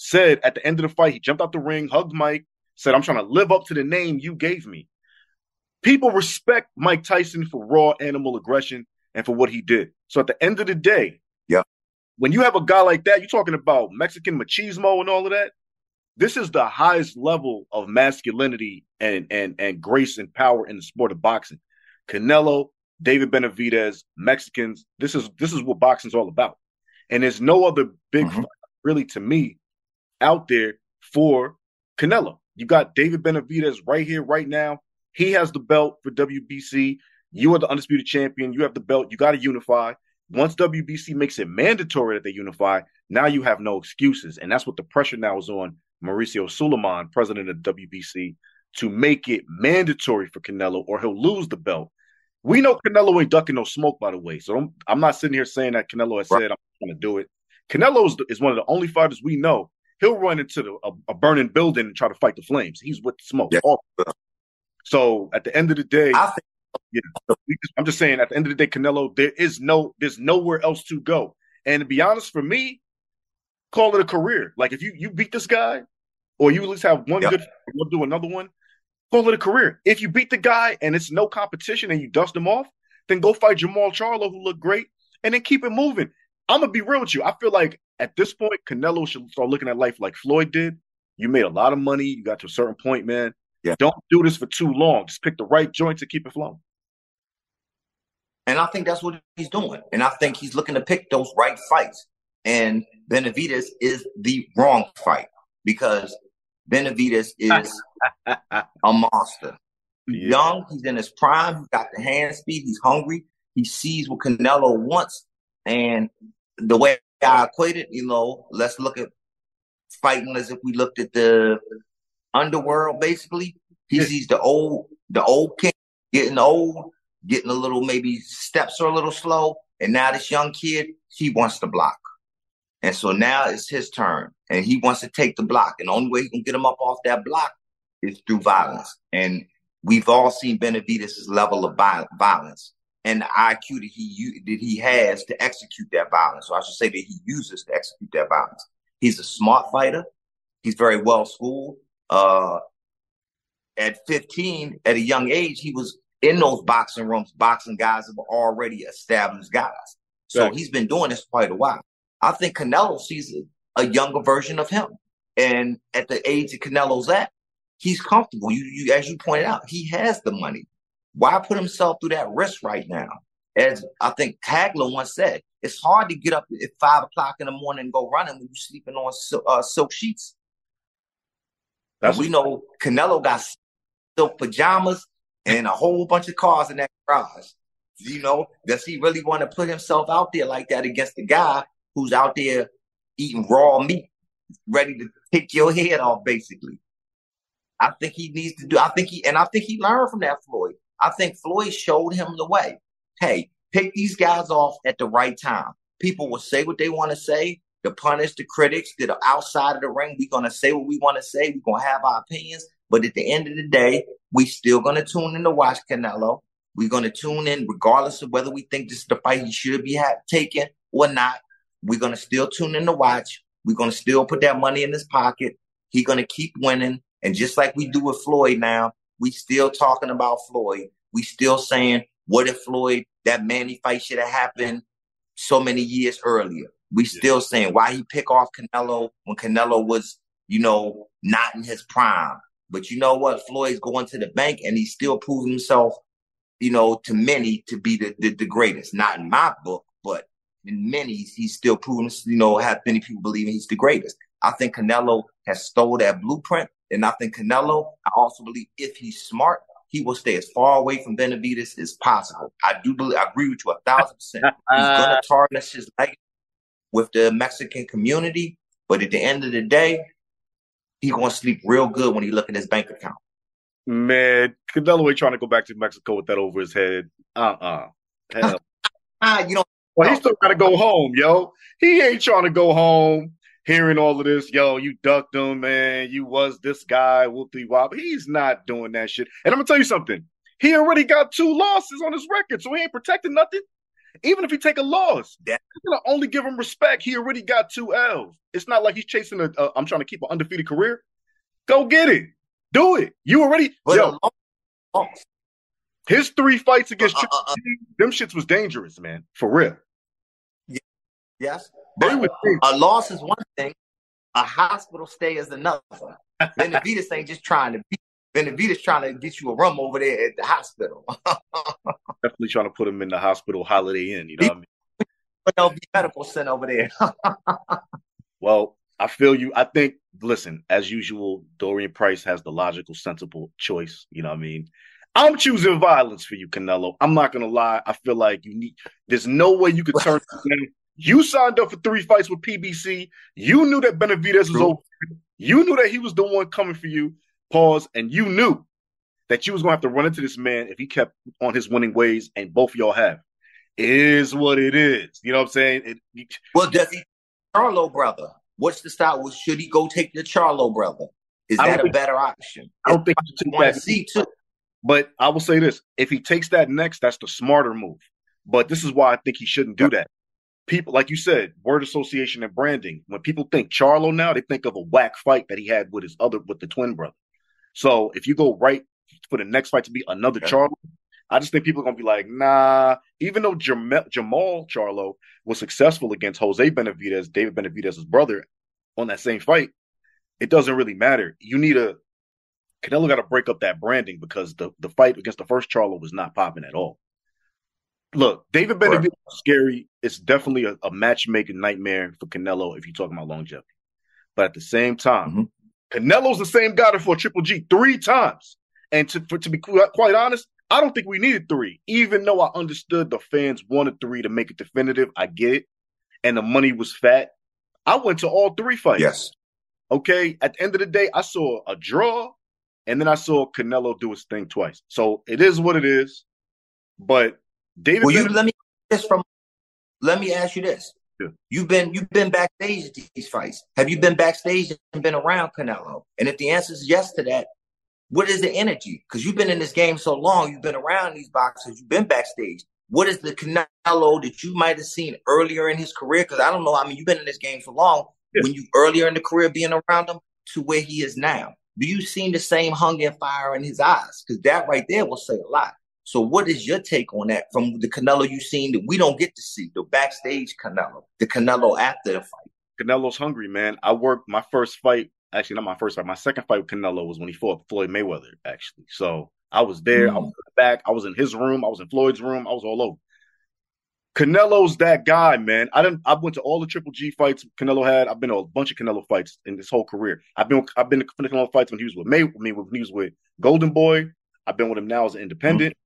said at the end of the fight, he jumped out the ring, hugged Mike, said, "I'm trying to live up to the name you gave me." People respect Mike Tyson for raw animal aggression and for what he did. So at the end of the day, yeah, when you have a guy like that, you're talking about Mexican machismo and all of that. This is the highest level of masculinity and and and grace and power in the sport of boxing. Canelo, David Benavidez, Mexicans. This is this is what boxing's all about. And there's no other big mm-hmm. fight, really, to me, out there for Canelo. You got David Benavidez right here, right now. He has the belt for W B C. You are the undisputed champion. You have the belt. You got to unify. Once W B C makes it mandatory that they unify, now you have no excuses. And that's what the pressure now is on Mauricio Sulaimán, president of W B C, to make it mandatory for Canelo or he'll lose the belt. We know Canelo ain't ducking no smoke, by the way. So don't, I'm not sitting here saying that Canelo has right. said I'm going to do it. Canelo is, is one of the only fighters we know. He'll run into the, a, a burning building and try to fight the flames. He's with the smoke. Yeah. All the so at the end of the day, I think, yeah, I'm just saying at the end of the day, Canelo, there is no, there's nowhere else to go. And to be honest, for me, call it a career. Like if you, you beat this guy or you at least have one yeah. good fight, you'll do another one. Call it a career. If you beat the guy and it's no competition and you dust him off, then go fight Jamal Charlo, who looked great, and then keep it moving. I'm going to be real with you. I feel like at this point, Canelo should start looking at life like Floyd did. You made a lot of money. You got to a certain point, man. Yeah. Don't do this for too long. Just pick the right joints and keep it flowing. And I think that's what he's doing. And I think he's looking to pick those right fights. And Benavidez is the wrong fight because – Benavidez is a monster. Yeah. Young, he's in his prime. He's got the hand speed. He's hungry. He sees what Canelo wants. And the way I equate it, you know, let's look at fighting as if we looked at the underworld, basically. He sees the old, the old king getting old, getting a little, maybe steps are a little slow. And now this young kid, he wants to block. And so now it's his turn, and he wants to take the block. And the only way he can get him up off that block is through violence. And we've all seen Benavidez's level of violence and the I Q that he that he has to execute that violence. So I should say that he uses to execute that violence. He's a smart fighter. He's very well schooled. Uh, at fifteen, at a young age, he was in those boxing rooms, boxing guys that were already established guys. So right. He's been doing this for quite a while. I think Canelo sees a younger version of him. And at the age that Canelo's at, he's comfortable. You, you, as you pointed out, he has the money. Why put himself through that risk right now? As I think Hagler once said, it's hard to get up at five o'clock in the morning and go running when you're sleeping on uh, silk sheets. That's we know Canelo got silk pajamas and a whole bunch of cars in that garage. You know, does he really want to put himself out there like that against a guy who's out there eating raw meat, ready to pick your head off, basically? I think he needs to do, I think he, and I think he learned from that Floyd. I think Floyd showed him the way. Hey, pick these guys off at the right time. People will say what they want to say. The punish, the critics that are outside of the ring, we're going to say what we want to say. We're going to have our opinions. But at the end of the day, we still going to tune in to watch Canelo. We're going to tune in regardless of whether we think this is the fight he should be ha- taking or not. We're going to still tune in to watch. We're going to still put that money in his pocket. He's going to keep winning. And just like we do with Floyd now, we still talking about Floyd. We still saying, what if Floyd, that Manny fight should have happened so many years earlier? We still saying why he pick off Canelo when Canelo was, you know, not in his prime. But you know what? Floyd's going to the bank and he's still proving himself, you know, to many to be the, the, the greatest. Not in my book, but in many, he's still proving, you know, have many people believing he's the greatest. I think Canelo has stole that blueprint. And I think Canelo, I also believe if he's smart, he will stay as far away from Benavidez as possible. I do believe, I agree with you a thousand percent. He's going to tarnish his legacy with the Mexican community. But at the end of the day, he's going to sleep real good when he look at his bank account. Man, Canelo ain't trying to go back to Mexico with that over his head. Uh-uh. Hell. you don't Well, he still got to go home, yo. He ain't trying to go home hearing all of this. Yo, you ducked him, man. You was this guy, whoop-de-wop. He's not doing that shit. And I'm going to tell you something. He already got two losses on his record, so he ain't protecting nothing. Even if he take a loss, that's going to only give him respect. He already got two L's. It's not like he's chasing a, a I'm trying to keep an undefeated career. Go get it. Do it. You already – yo. His three fights against uh, uh, uh, them shits was dangerous, man, for real. Yes, but a loss is one thing. A hospital stay is another. Benavidez ain't just trying to beat. Benavidez trying to get you a room over there at the hospital. Definitely trying to put him in the hospital Holiday Inn. You know what I mean? L B Medical Center over there. Well, I feel you. I think. Listen, as usual, Dorian Price has the logical, sensible choice. You know what I mean? I'm choosing violence for you, Canelo. I'm not gonna lie. I feel like you need. There's no way you could turn. You signed up for three fights with P B C. You knew that Benavidez was over. You knew that he was the one coming for you. Pause. And you knew that you was going to have to run into this man if he kept on his winning ways, and both of y'all have. It is what it is. You know what I'm saying? It, it, well, does he Charlo brother? What's the style? Well, should he go take the Charlo brother? Is that a think, better option? I don't if think you want to see too. But I will say this. If he takes that next, that's the smarter move. But this is why I think he shouldn't do that. People, like you said, word association and branding. When people think Charlo now, they think of a whack fight that he had with his other, with the twin brother. So if you go right for the next fight to be another okay. Charlo, I just think people are going to be like, nah. Even though Jamal, Jamal Charlo was successful against Jose Benavidez, David Benavidez's brother, on that same fight, it doesn't really matter. You need a – Canelo got to break up that branding because the, the fight against the first Charlo was not popping at all. Look, David Benavidez is scary. It's definitely a, a matchmaking nightmare for Canelo if you're talking about longevity. But at the same time, mm-hmm. Canelo's the same guy that fought Triple G three times. And to, for, to be quite honest, I don't think we needed three, even though I understood the fans wanted three to make it definitive. I get it. And the money was fat. I went to all three fights. Yes. Okay? At the end of the day, I saw a draw, and then I saw Canelo do his thing twice. So it is what it is. But David, well, you, let me get this from let me ask you this. Yeah. You've been you've been backstage at these fights. Have you been backstage and been around Canelo? And if the answer is yes to that, what is the energy? Because you've been in this game so long, you've been around these boxers, you've been backstage. What is the Canelo that you might have seen earlier in his career? Because I don't know. I mean, you've been in this game so long. Yeah. When you earlier in the career being around him to where he is now, do you see the same hunger and fire in his eyes? Because that right there will say a lot. So what is your take on that from the Canelo you've seen that we don't get to see, the backstage Canelo, the Canelo after the fight? Canelo's hungry, man. I worked my first fight. Actually, not my first fight. My second fight with Canelo was when he fought Floyd Mayweather, actually. So I was there. Mm. I was in the back. I was in his room. I was in Floyd's room. I was all over. Canelo's that guy, man. I didn't. I went to all the Triple G fights Canelo had. I've been to a bunch of Canelo fights in this whole career. I've been I've been to Canelo fights when he was with May. I mean, when he was with Golden Boy. I've been with him now as an independent. Mm.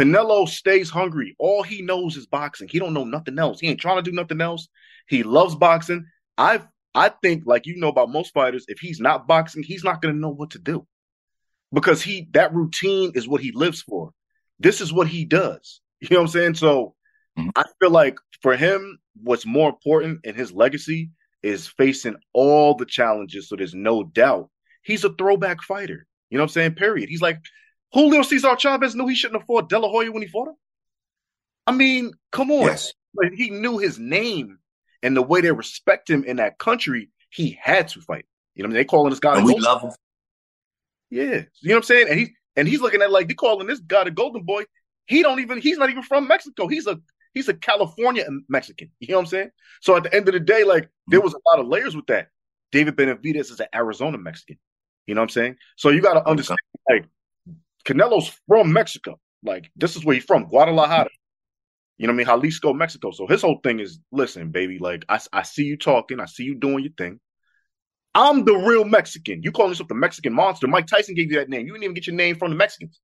Canelo stays hungry. All he knows is boxing. He don't know nothing else. He ain't trying to do nothing else. He loves boxing. I I think, like you know about most fighters, if he's not boxing, he's not going to know what to do. Because he that routine is what he lives for. This is what he does. You know what I'm saying? So mm-hmm. I feel like for him, what's more important in his legacy is facing all the challenges. So there's no doubt. He's a throwback fighter. You know what I'm saying? Period. He's like, Julio Cesar Chavez knew he shouldn't have fought De La Hoya when he fought him? I mean, come on. Yes. Like, he knew his name and the way they respect him in that country, he had to fight. You know what I mean? They calling this guy. And we love him. Yeah. You know what I'm saying? And, he, and he's looking at like, they calling this guy the Golden Boy. He don't even, he's not even from Mexico. He's a he's a California Mexican. You know what I'm saying? So at the end of the day, like, mm-hmm. there was a lot of layers with that. David Benavidez is an Arizona Mexican. You know what I'm saying? So you got to understand, like, Canelo's from Mexico. Like, this is where he's from, Guadalajara. You know what I mean? Jalisco, Mexico. So his whole thing is, listen, baby, like, I, I see you talking. I see you doing your thing. I'm the real Mexican. You calling yourself the Mexican monster. Mike Tyson gave you that name. You didn't even get your name from the Mexicans.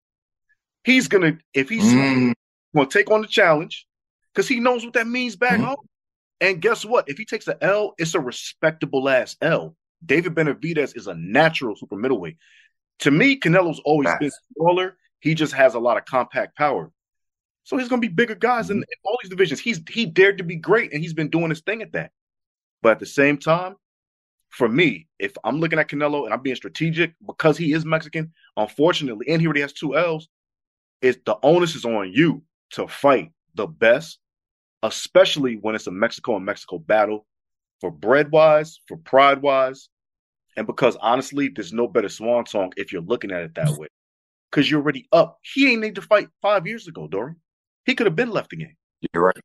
He's going to, if he's mm. going to take on the challenge, because he knows what that means back mm. home. And guess what? If he takes an L, it's a respectable-ass L. David Benavidez is a natural super middleweight. To me, Canelo's always nice. been smaller. He just has a lot of compact power. So he's going to be bigger guys mm-hmm. in, in all these divisions. He's He dared to be great, and he's been doing his thing at that. But at the same time, for me, if I'm looking at Canelo and I'm being strategic because he is Mexican, unfortunately, and he already has two L's, it's, the onus is on you to fight the best, especially when it's a Mexico and Mexico battle for bread-wise, for pride-wise. And because, honestly, there's no better swan song if you're looking at it that way. Because you're already up. He ain't need to fight five years ago, Dorian. He could have been left the game. You're right.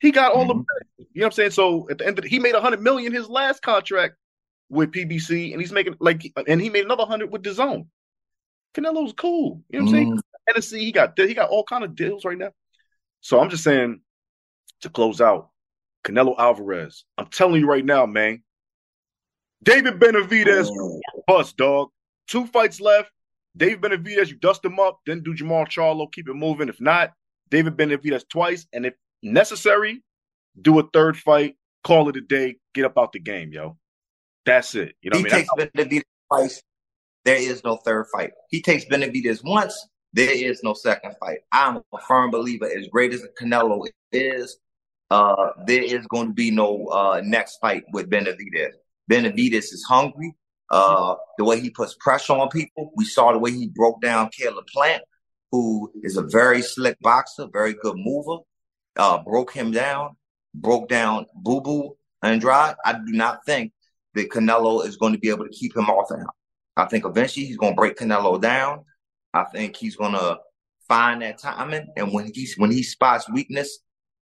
He got all mm-hmm. the bread. You know what I'm saying? So, at the end of the, he made one hundred million dollars his last contract with P B C, and he's making, like, and he made another one hundred with D A Z N. Canelo's cool. You know what I'm mm-hmm. saying? Tennessee, he got, he got all kind of deals right now. So, I'm just saying, to close out, Canelo Alvarez, I'm telling you right now, man, David Benavidez, bust, dog. Two fights left. David Benavidez, you dust him up, then do Jamal Charlo, keep it moving. If not, David Benavidez twice, and if necessary, do a third fight, call it a day, get up out the game, yo. That's it. You know what I mean? He takes Benavidez twice, there is no third fight. He takes Benavidez once, there is no second fight. I'm a firm believer, as great as Canelo is, uh, there is going to be no uh, next fight with Benavidez. Benavidez is hungry. Uh, the way he puts pressure on people. We saw the way he broke down Caleb Plant, who is a very slick boxer, very good mover. Uh, broke him down, broke down Boo Boo Andrade. I do not think that Canelo is going to be able to keep him off of him. I think eventually he's going to break Canelo down. I think he's going to find that timing. And when he's, when he spots weakness,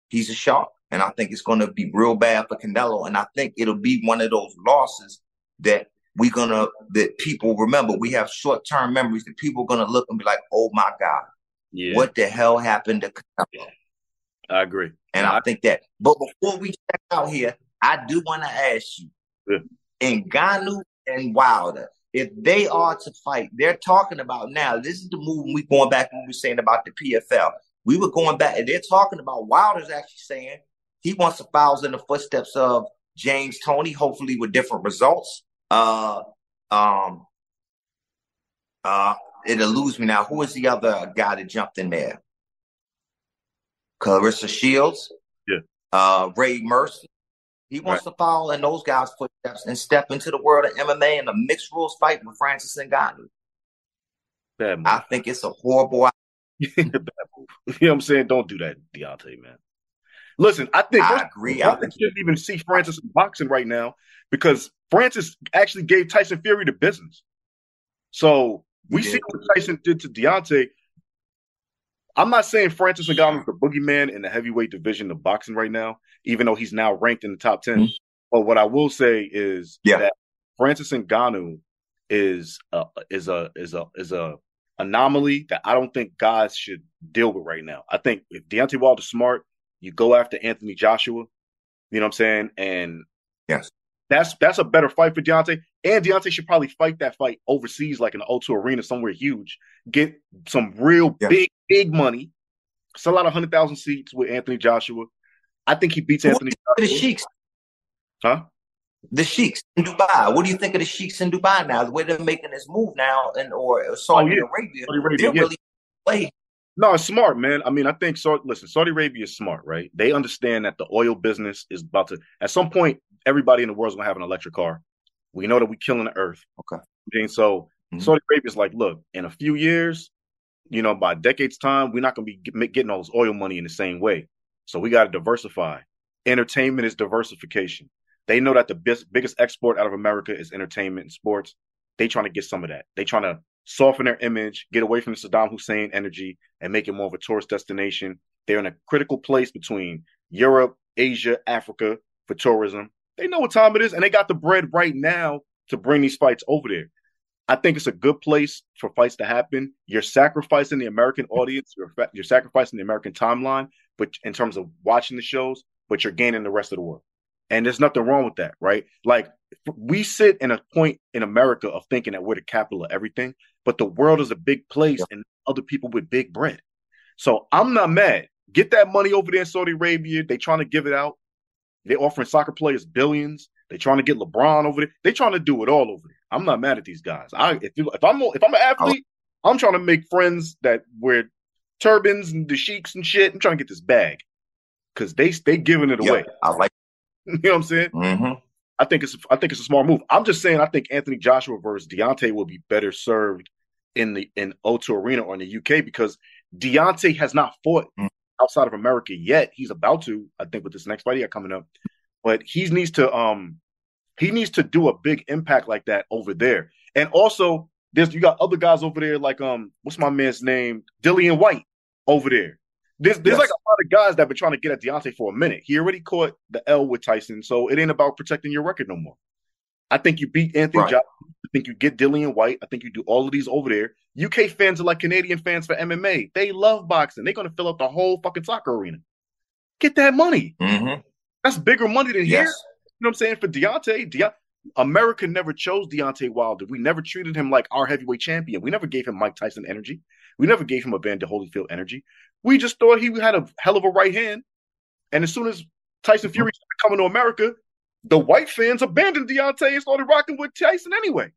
he's a shark. And I think it's going to be real bad for Canelo. And I think it'll be one of those losses that we're going to, that people remember. We have short-term memories that people are going to look and be like, oh, my God, yeah. what the hell happened to Canelo? I agree. And I, I think that. But before we check out here, I do want to ask you, yeah. Ngannou and Wilder, if they are to fight, they're talking about now, this is the move we're going back when we were saying about the P F L. We were going back, and they're talking about Wilder's actually saying, he wants to follow in the footsteps of James Toney, hopefully with different results. Uh, um, uh, it'll lose me now. Who is the other guy that jumped in there? Clarissa Shields. Yeah. uh, Ray Mercy. He wants right. to follow in those guys' footsteps and step into the world of M M A in a mixed rules fight with Francis Ngannou. Bad move. I think it's a horrible idea. Bad move. You know what I'm saying? Don't do that, Deontay, man. Listen, I think I agree. I think shouldn't even see Francis in boxing right now because Francis actually gave Tyson Fury the business. So we yeah. see what Tyson did to Deontay. I'm not saying Francis Ngannou is the boogeyman in the heavyweight division of boxing right now, even though he's now ranked in the top ten. Mm-hmm. But what I will say is yeah. that Francis Ngannou is a, is a is a is a anomaly that I don't think guys should deal with right now. I think if Deontay Wilder's smart, you go after Anthony Joshua, you know what I'm saying? And yes, that's that's a better fight for Deontay. And Deontay should probably fight that fight overseas, like in the O two Arena, somewhere huge. Get some real yes. big, big money. Sell out one hundred thousand seats with Anthony Joshua. I think he beats what Anthony Joshua. The Sheiks? Huh? The Sheiks in Dubai. What do you think of the Sheiks in Dubai now? The way they're making this move now, and or Saudi oh, yeah. Arabia, Saudi Arabia, they're yeah. really playing. No, it's smart, man. I mean, I think, so, listen, Saudi Arabia is smart, right? They understand that the oil business is about to, at some point, everybody in the world is going to have an electric car. We know that we're killing the earth. Okay. And so mm-hmm. Saudi Arabia is like, look, in a few years, you know, by decades time, we're not going to be getting all this oil money in the same way. So we got to diversify. Entertainment is diversification. They know that the bis- biggest export out of America is entertainment and sports. They trying to get some of that. They trying to soften their image, get away from the Saddam Hussein energy, and make it more of a tourist destination. They're in a critical place between Europe, Asia, Africa for tourism. They know what time it is, and they got the bread right now to bring these fights over there. I think it's a good place for fights to happen. You're sacrificing the American audience. You're, you're sacrificing the American timeline, but in terms of watching the shows, but you're gaining the rest of the world. And there's nothing wrong with that, right? Like, we sit in a point in America of thinking that we're the capital of everything, but the world is a big place and other people with big bread. So I'm not mad. Get that money over there in Saudi Arabia. They trying to give it out. They're offering soccer players billions. They're trying to get LeBron over there. They're trying to do it all over there. I'm not mad at these guys. I if, you, if I'm if I'm an athlete, I'm trying to make friends that wear turbans and the sheiks and shit. I'm trying to get this bag because they they giving it away. Yeah, I like. You know what I'm saying? Mm-hmm. I think it's I think it's a smart move. I'm just saying I think Anthony Joshua versus Deontay will be better served in the in O two Arena or in the U K because Deontay has not fought mm. outside of America yet. He's about to, I think, with this next fight he got coming up. But he needs to um he needs to do a big impact like that over there. And also, there's you got other guys over there like um what's my man's name? Dillian Whyte over there. There's, there's yes. like a lot of guys that have been trying to get at Deontay for a minute. He already caught the L with Tyson, so it ain't about protecting your record no more. I think you beat Anthony right. Joshua. I think you get Dillian Whyte. I think you do all of these over there. U K fans are like Canadian fans for M M A. They love boxing. They're going to fill up the whole fucking soccer arena. Get that money. Mm-hmm. That's bigger money than yes. here. You know what I'm saying? For Deontay, Deontay, America never chose Deontay Wilder. We never treated him like our heavyweight champion. We never gave him Mike Tyson energy. We never gave him a Vander Holyfield energy. We just thought he had a hell of a right hand. And as soon as Tyson Fury started coming to America, the white fans abandoned Deontay and started rocking with Tyson anyway.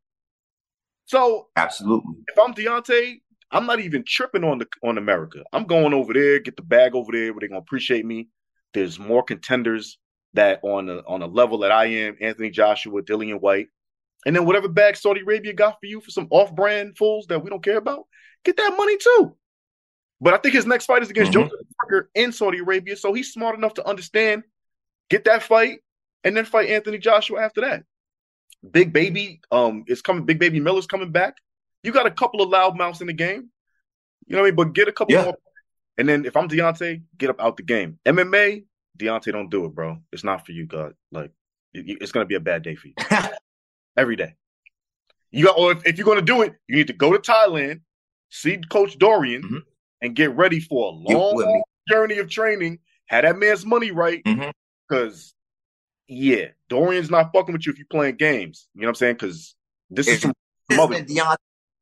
So absolutely, if I'm Deontay, I'm not even tripping on the on America. I'm going over there, get the bag over there where they're going to appreciate me. There's more contenders that on a, on a level that I am, Anthony Joshua, Dillian Whyte. And then whatever bag Saudi Arabia got for you for some off-brand fools that we don't care about, get that money too. But I think his next fight is against mm-hmm. Joseph Parker in Saudi Arabia, so he's smart enough to understand, get that fight, and then fight Anthony Joshua after that. Big Baby um, is coming. Big Baby Miller's coming back. You got a couple of loudmouths in the game. You know what I mean? But get a couple yeah. more. And then if I'm Deontay, get up out the game. M M A, Deontay, don't do it, bro. It's not for you, God. Like, it, it's going to be a bad day for you. Every day. You got, or if, if you're going to do it, you need to go to Thailand, see Coach Dorian, mm-hmm. and get ready for a long journey of training. Have that man's money right. Because, mm-hmm. yeah, Dorian's not fucking with you if you're playing games. You know what I'm saying? Because this if is some mother. Deontay,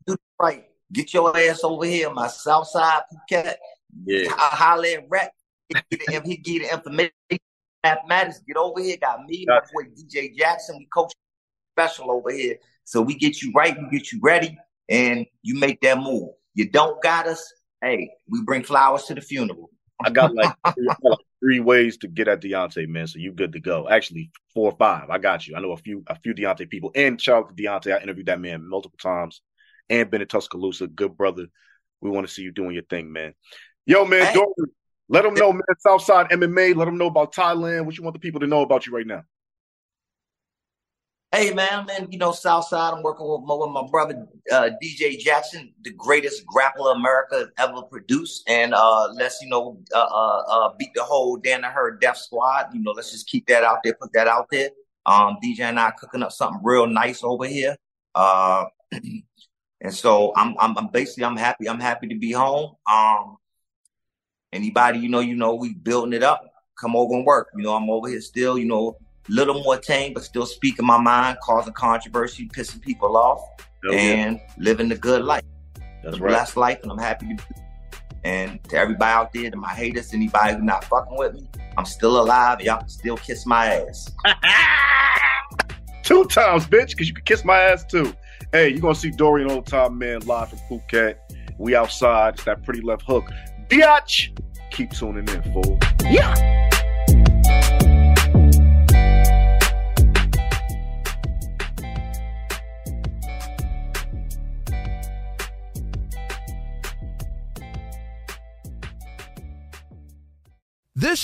do it right. Get your ass over here, my south side Phuket. Yeah. I holler at Rhett. He give you the information. Mathematics. Get over here. Got me, my boy D J Jackson. We coach special over here. So we get you right. We get you ready. And you make that move. You don't got us. Hey, we bring flowers to the funeral. I got like three ways to get at Deontay, man. So you good to go. Actually, four or five. I got you. I know a few a few Deontay people. And shout out to Deontay. I interviewed that man multiple times. And been in Tuscaloosa. Good brother. We want to see you doing your thing, man. Yo, man, Dorian, let them know, man, Southside M M A. Let them know about Thailand. What you want the people to know about you right now? Hey, man, I'm in, you know, Southside. I'm working with my, with my brother, uh, D J Jackson, the greatest grappler America ever produced. And uh, let's, you know, uh, uh, uh, beat the whole Dana White death squad. You know, let's just keep that out there, put that out there. Um, D J and I are cooking up something real nice over here. Uh, and so I'm, I'm, I'm basically, I'm happy. I'm happy to be home. Um, anybody, you know, you know, we building it up. Come over and work. You know, I'm over here still, you know, little more tame, but still speaking my mind, causing controversy, pissing people off, oh, yeah. and living the good life. That's the right. Blessed life, and I'm happy to be. And to everybody out there, to my haters, anybody who's not fucking with me, I'm still alive. Y'all can still kiss my ass. Two times, bitch, because you can kiss my ass too. Hey, you're going to see Dorian Old Time, man, live from Phuket. We outside. It's that Pretty Left Hook. Biatch! Keep tuning in, fool. Yeah! This